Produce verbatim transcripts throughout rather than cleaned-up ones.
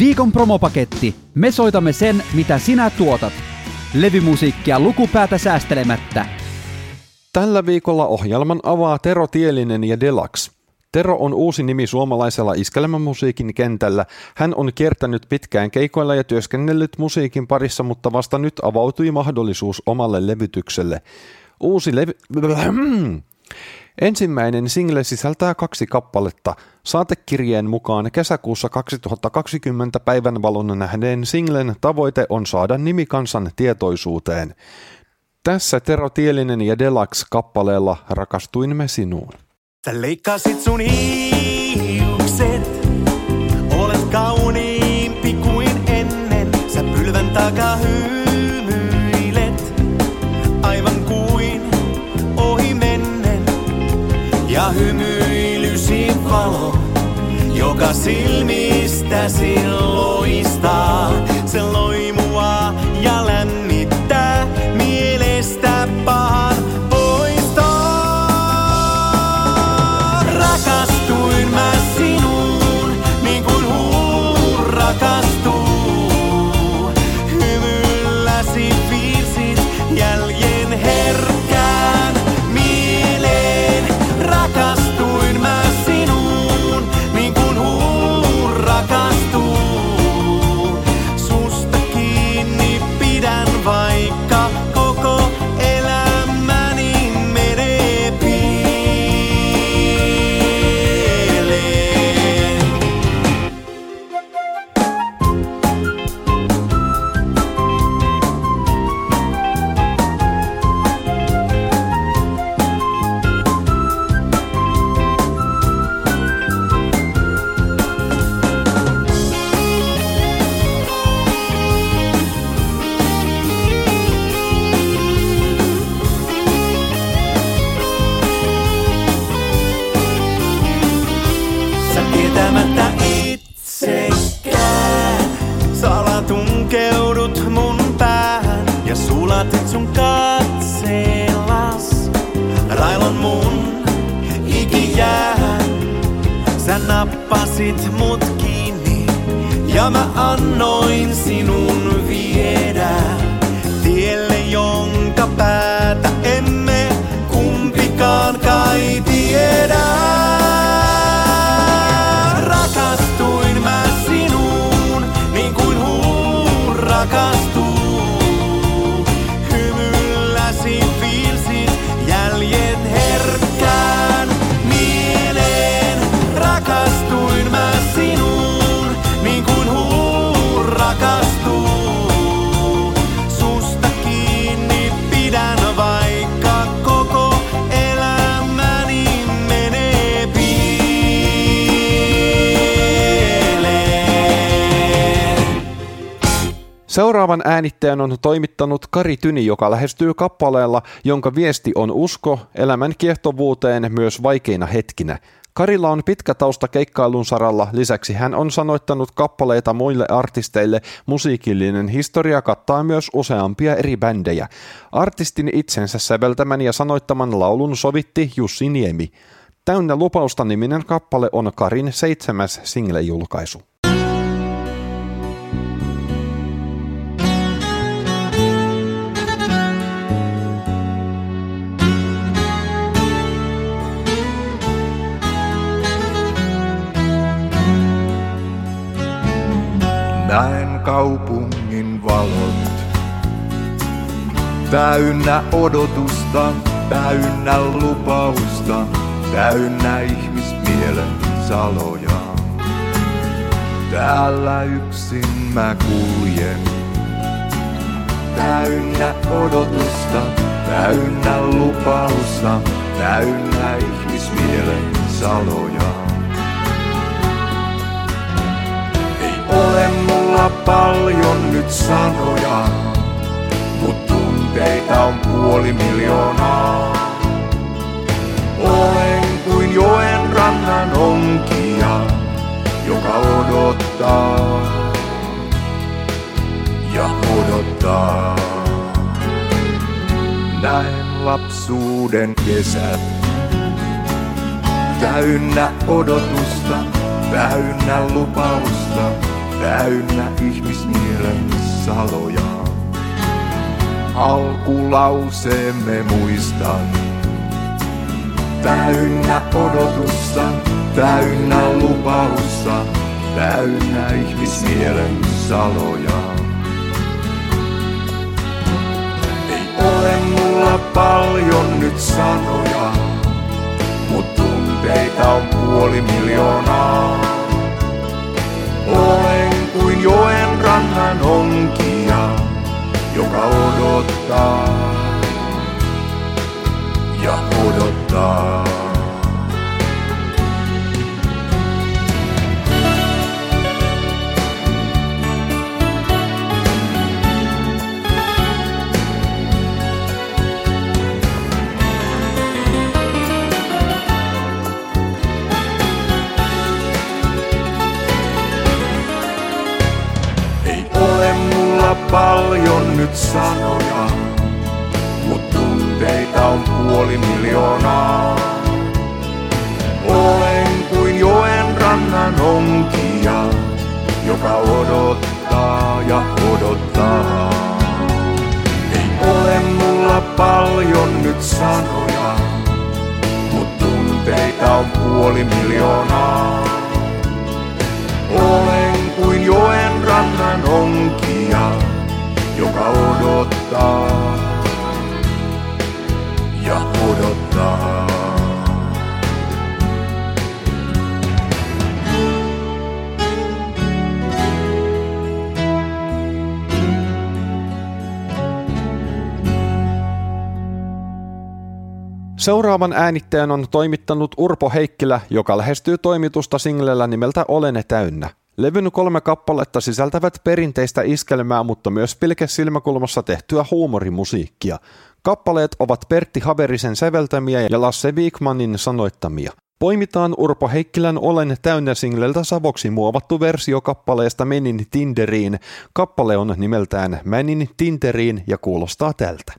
Viikon promopaketti. Me soitamme sen, mitä sinä tuotat. Levymusiikkia lukupäätä säästelemättä. Tällä viikolla ohjelman avaa Tero Tielinen ja Delax. Tero on uusi nimi suomalaisella iskelmämusiikin kentällä. Hän on kiertänyt pitkään keikoilla ja työskennellyt musiikin parissa, mutta vasta nyt avautui mahdollisuus omalle levytykselle. Uusi levy... Ensimmäinen single sisältää kaksi kappaletta. Saatekirjeen mukaan kesäkuussa kaksituhattakaksikymmentä päivänvalon nähdeen singlen tavoite on saada nimi kansan tietoisuuteen. Tässä Tero Tielinen ja Delax kappaleella Rakastuimme sinuun. Sä leikkasit sun hiukset, olet kauniimpi kuin ennen. Sä pylvän takaa hymyilet, aivan kuin ohi mennen. Ja hymyilysi valo, joka silmistäsi loistaa. Se loi mua ja lämmittää mielestä pahan. Seuraavan äänittäjän on toimittanut Kari Tyni, joka lähestyy kappaleella, jonka viesti on usko elämän kiehtovuuteen myös vaikeina hetkinä. Karilla on pitkä tausta keikkailun saralla, lisäksi hän on sanoittanut kappaleita muille artisteille. Musiikillinen historia kattaa myös useampia eri bändejä. Artistin itsensä säveltämän ja sanoittaman laulun sovitti Jussi Niemi. Täynnä lupausta -niminen kappale on Karin seitsemäs single-julkaisu. Näen kaupungin valot, täynnä odotusta, täynnä lupausta, täynnä ihmismielen saloja. Täällä yksin mä kuljen, täynnä odotusta, täynnä lupausta, täynnä ihmismielen saloja. Ole mulla paljon nyt sanoja, mut tunteita on puoli miljoonaa. Olen kuin joen rannan onkia, joka odottaa ja odottaa. Näen lapsuuden kesät, täynnä odotusta, täynnä lupausta, täynnä ihmismielen saloja. Alkulauseemme muistan, täynnä odotusta, täynnä lupausta, täynnä ihmismielen saloja. Ei ole mulla paljon nyt sanoja, mut tunteita on puoli miljoonaa. Olen kuin joen rannan onkia, joka odottaa ja odottaa. Paljon nyt sanoja, mut tunteita on puoli miljoonaa. Olen kuin joen rannan onkia, joka odottaa ja odottaa. Ei ole mulla paljon nyt sanoja, mut tunteita on puoli miljoonaa. Olen kuin joen rannan onkia, joka odottaa ja odottaa. Seuraavan äänitteen on toimittanut Urpo Heikkilä, joka lähestyy toimitusta singlellä nimeltä Olen täynnä. Levyn kolme kappaletta sisältävät perinteistä iskelmää, mutta myös pilkesilmäkulmassa tehtyä huumorimusiikkia. Kappaleet ovat Pertti Haverisen säveltämiä ja Lasse Viikmanin sanoittamia. Poimitaan Urpo Heikkilän Olen täynnä -singleltä savoksi muovattu versio kappaleesta Menin Tinderiin. Kappale on nimeltään Menin Tinderiin ja kuulostaa tältä.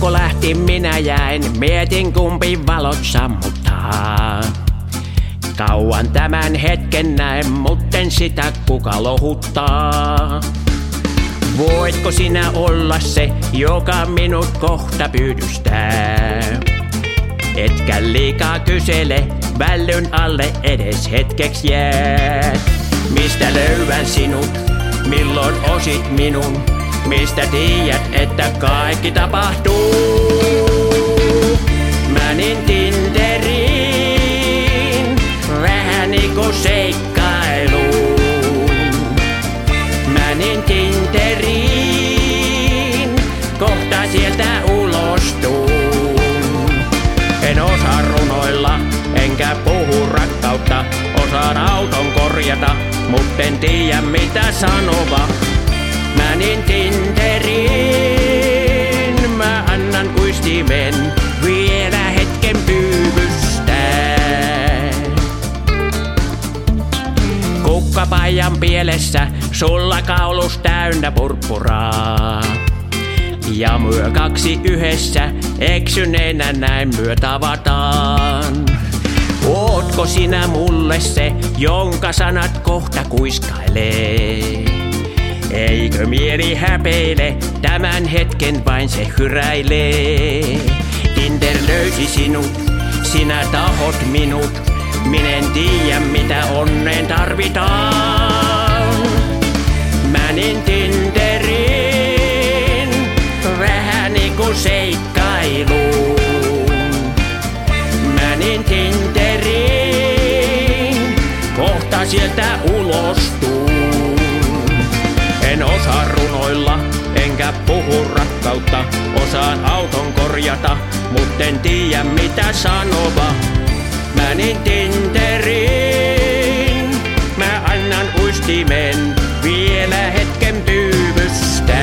Kun lähti minä jäin, mietin kumpi valot sammuttaa. Kauan tämän hetken näin, mutten sitä kuka lohuttaa. Voitko sinä olla se, joka minut kohta pyydystää? Etkä liikaa kysele, vällyn alle edes hetkeksi jää. Mistä löydän sinut, milloin osit minun? Mistä tiedät, että kaikki tapahtuu? Menin Tinderiin, vähän niinku seikkailuun. Menin Tinderiin, kohta sieltä ulostun. En osaa runoilla, enkä puhu rakkautta. Osaan auton korjata, mutten tiedä mitä sanova. Menin Tinderiin, mä annan kuistimen vielä hetken pyyvystää. Kukkapaijan pielessä, sulla kaulus täynnä purppuraa. Ja myö kaksi yhdessä, eksyneenä näin myö tavataan. Ootko sinä mulle se, jonka sanat kohta kuiskailee? Eikö mieli häpeile, tämän hetken vain se hyräilee. Tinder löysi sinut, sinä tahot minut. Minä en tiedä mitä onnen tarvitaan. Menin Tinderiin, vähän niinku seikkailuun. Menin Tinderiin, kohta sieltä ulostuu. En osaa runoilla, enkä puhu rakkautta, osaan auton korjata, mutten tiedä mitä sanova. Menin Tinderiin, mä annan uistimen vielä hetken pyyvystää.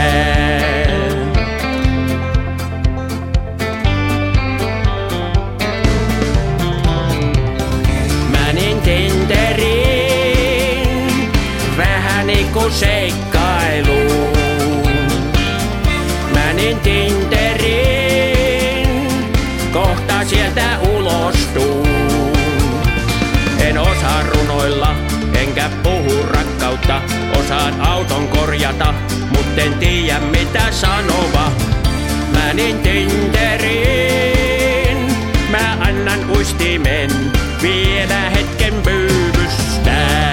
Menin Tinderiin, vähän niinku seikkailuun. Kaverin Tinderin, kohta sieltä ulostuun. En osaa runoilla, enkä puhu rakkautta, osaan auton korjata, mut en tiedä mitä sanova. Mä niin Tinderin, mä annan uistimen vielä hetken pyydystää.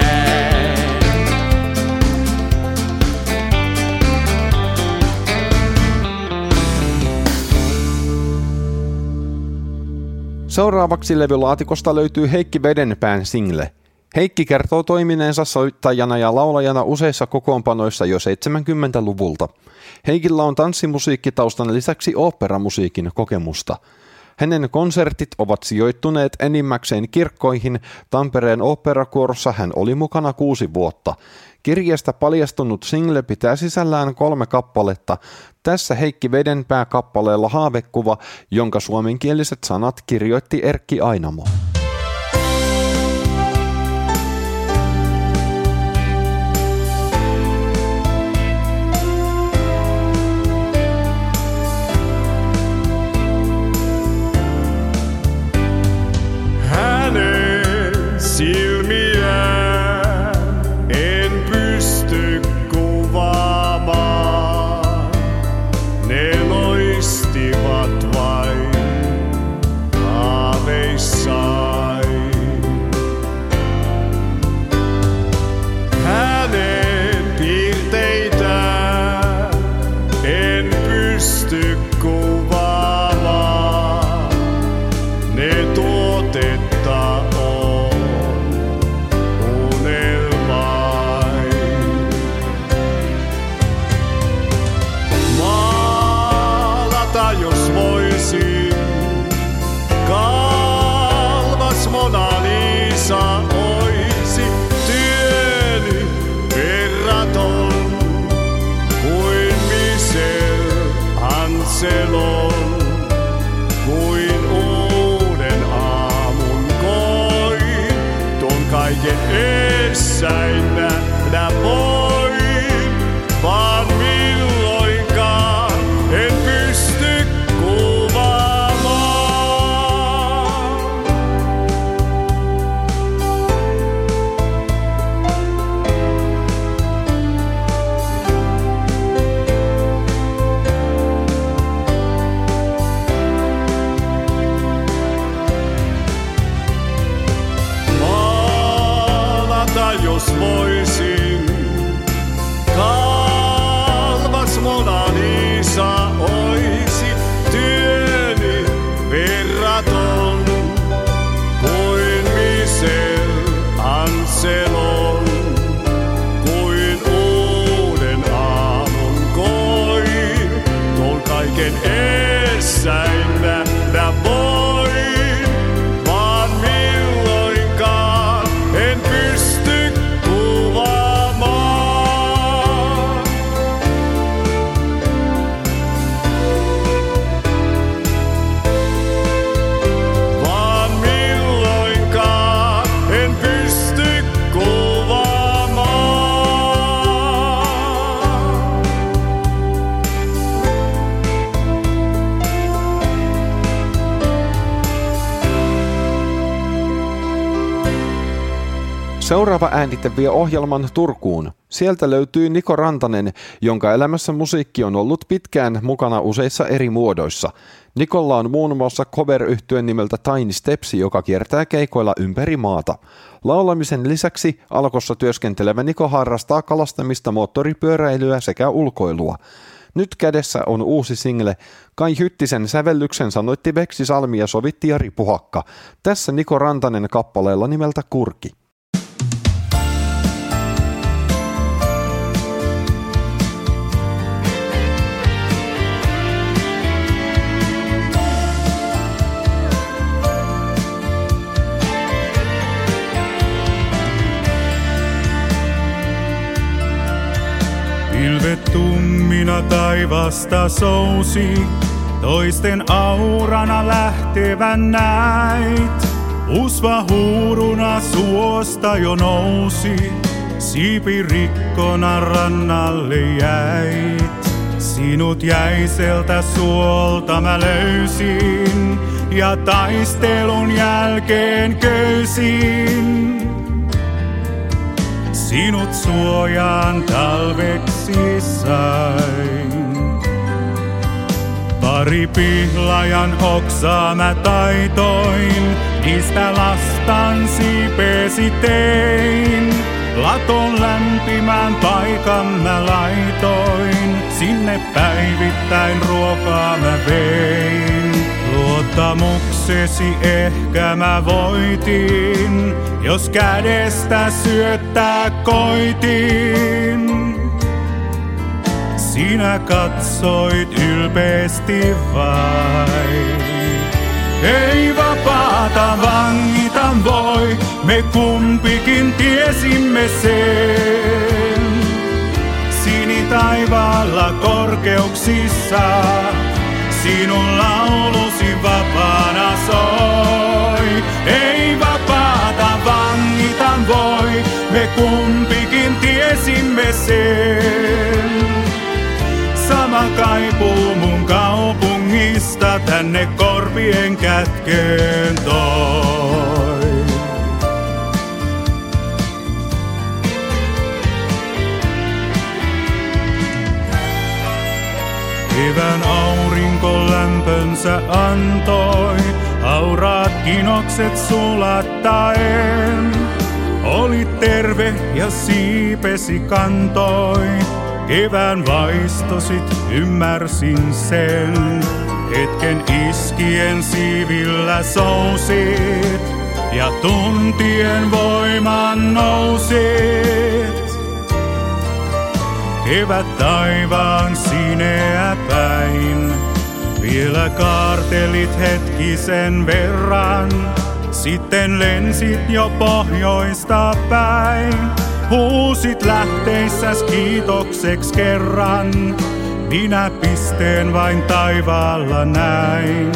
Seuraavaksi levylaatikosta löytyy Heikki Vedenpään single. Heikki kertoo toimineensa soittajana ja laulajana useissa kokoonpanoissa jo seitsemänkymmentäluvulta. Heikillä on tanssimusiikkitaustan lisäksi oopperamusiikin kokemusta. Hänen konsertit ovat sijoittuneet enimmäkseen kirkkoihin. Tampereen oopperakuorossa hän oli mukana kuusi vuotta. Kirjasta paljastunut single pitää sisällään kolme kappaletta. Tässä Heikki Vedenpää kappaleella Haavekuva, jonka suomenkieliset sanat kirjoitti Erkki Ainamo. Seuraava äänite vie ohjelman Turkuun. Sieltä löytyy Niko Rantanen, jonka elämässä musiikki on ollut pitkään mukana useissa eri muodoissa. Nikolla on muun muassa cover-yhtye nimeltä Tiny Steps, joka kiertää keikoilla ympäri maata. Laulamisen lisäksi Alkossa työskentelevä Niko harrastaa kalastamista, moottoripyöräilyä sekä ulkoilua. Nyt kädessä on uusi single. Kai Hyttisen sävellyksen sanoitti Veksi Salmi ja sovitti Ari Puhakka. Tässä Niko Rantanen kappaleella nimeltä Kurki. Pilvet tummina taivasta sousi, toisten aurana lähtevän näit. Usva huuruna suosta jo nousi, siipi rikkona rannalle jäit. Sinut jäiseltä suolta mä löysin ja taistelun jälkeen köysin. Sinut suojaan talveksi sain. Pari pihlajan oksaa mä taitoin, niistä lastan siipesi tein. Laton lämpimän paikan mä laitoin, sinne päivittäin ruokaa mä vein. Luottamuksesi ehkä mä voitin, jos kädestä syöttää koitin. Sinä katsoit ylpeästi vain. Ei vapaata vangita voi, me kumpikin tiesimme sen. Sinitaivaalla korkeuksissa, sinun laulusi vapaana soi. Ei vapaata vangita voi, me kumpikin tiesimme sen. Sama kaipuu mun kaupungista, tänne korvien kätkeen toi. Kevään aurinko lämpönsä antoi, hauraat kinokset sulattaen. Olit terve ja siipesi kantoi. Kevään vaistosit, ymmärsin sen. Hetken iskien siivillä sousit ja tuntien voiman nousit. Kevät taivaan sineä päin, vielä kaartelit hetkisen verran. Sitten lensit jo pohjoista päin. Huusit lähteissäs kiitokseks kerran, minä pisteen vain taivaalla näin.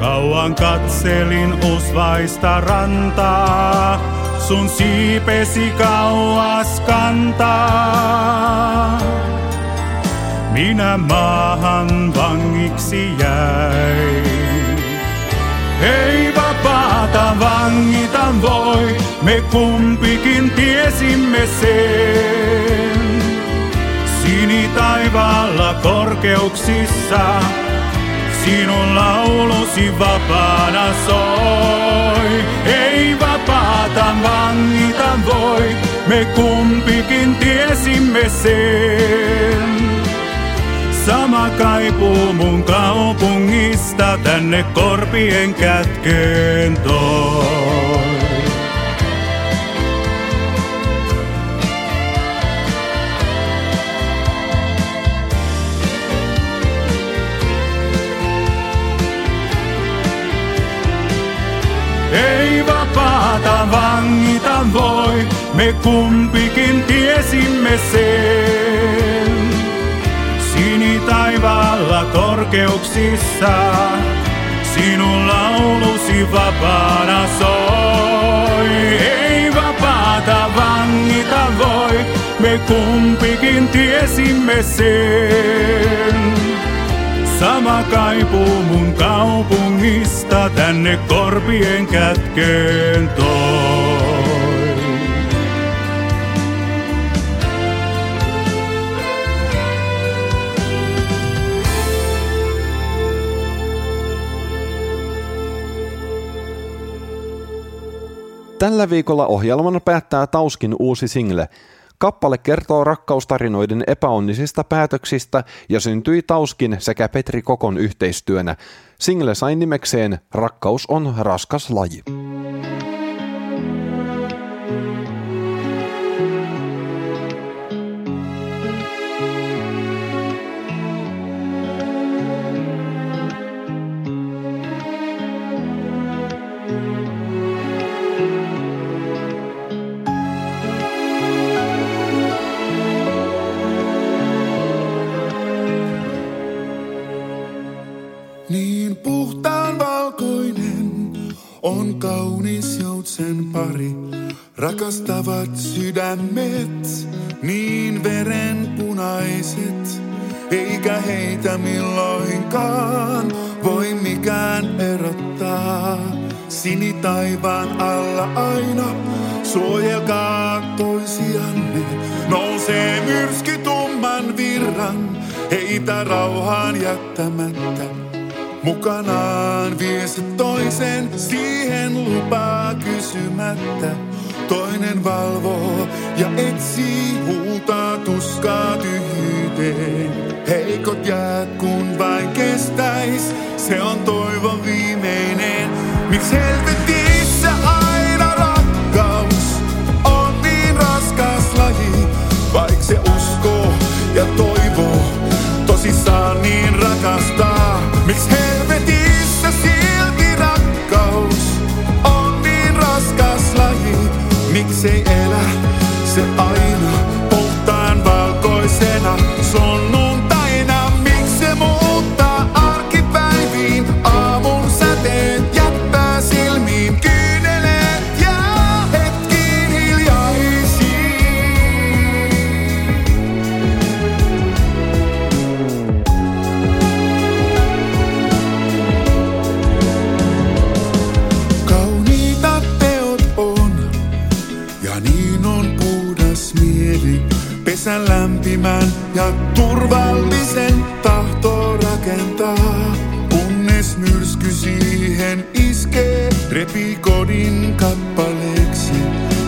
Kauan katselin usvaista rantaa, sun siipesi kauas kantaa. Minä maahan vangiksi jäin. Ei vapaata vangita voi, me kumpikin tiesimme sen. Sinitaivaalla korkeuksissa, sinun laulusi vapaana soi. Ei vapaata vangita voi, me kumpikin tiesimme sen. Sama kaipuu mun kaupungista, tänne korpien kätkeen toi. Ei vapaata vangita voi, me kumpikin tiesimme sen. Sinitaivaalla korkeuksissa, sinun laulusi vapaana soi. Ei vapaata vangita voi, me kumpikin tiesimme sen. Sama kaipuu mun kaupungista, tänne korpien kätkeen toi. Tällä viikolla ohjelman päättää Tauskin uusi single. Kappale kertoo rakkaustarinoiden epäonnisista päätöksistä ja syntyi Tauskin sekä Petri Kokon yhteistyönä. Single sai nimekseen Rakkaus on raskas laji. On kaunis joutsen pari, rakastavat sydämet, niin verenpunaiset. eikä heitä milloinkaan voi mikään erottaa. Sinitaivaan alla aina suojelkaa toisianne. Nousee myrsky tumman virran, heitä rauhaan jättämättä. Mukanaan vie se toisen, siihen lupaa kysymättä. Toinen valvoo ja etsii, huutaa tuskaa tyhjyyteen. Heikot jäät kun vain kestäis, se on toivon viimeinen. Miks helvetissä aina rakkaus on niin raskas laji? Vaik se uskoo ja toivoo, tosissaan niin rakastaa. Miks helvetissä silti rakkaus on niin raskas laji? Miksei elä se aina puhtaan valkoisena sunnuntaina? Miks se muuttaa arkipäiviin? Aamun säteet jättää silmiin kyyneleet ja hetkiin hiljaisiin. Kauniita teot on ja niin on puhdas mieli. Pesän lämpimän ja turvallisen tahto rakentaa. Kunnes myrsky siihen iskee, repii kodin kappaleeksi.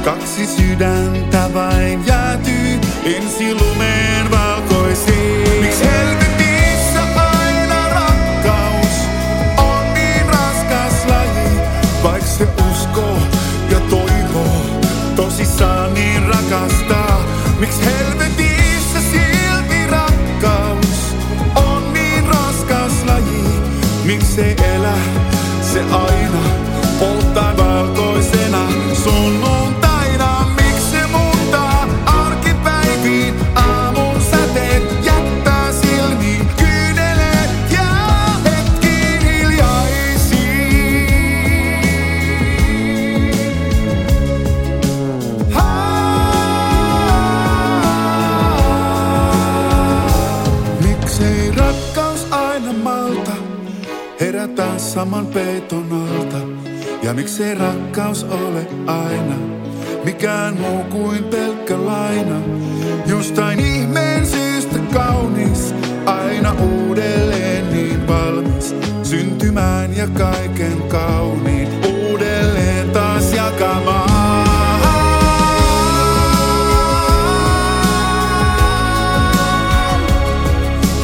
Kaksi sydäntä vain jäätyy ensi lumeen valkoisiin. Miks helvetissä aina rakkaus on niin raskas laji? Vaik se uskoo ja toivoo, tosissaan niin rakastaa. Miks helvetissä silti rakkaus on niin raskas laji? Miksei elä se aina polttaa valkoisena sunnuntaina? Miks se muuttaa arkipäiviin? Aamun säteet jättää silmiin kyyneleet ja hetkiin hiljaisiin. Miksei rakkaus aina malta herätä saman peiton alta? Ja miksei rakkaus ole aina mikään muu kuin pelkkä laina? Jostain ihmeen syystä kaunis, aina uudelleen niin valmis. Syntymään ja kaiken kauniin uudelleen taas jakamaan.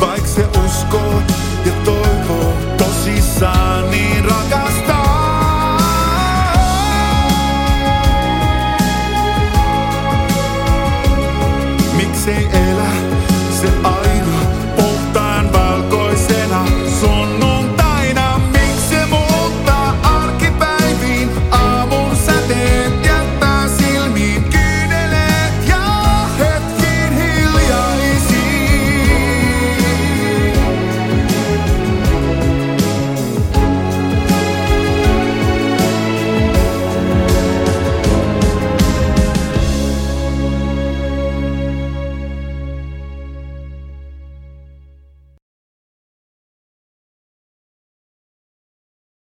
Vaik se uskoo ja toivoo, tosissaan niin rakastaa. Miksei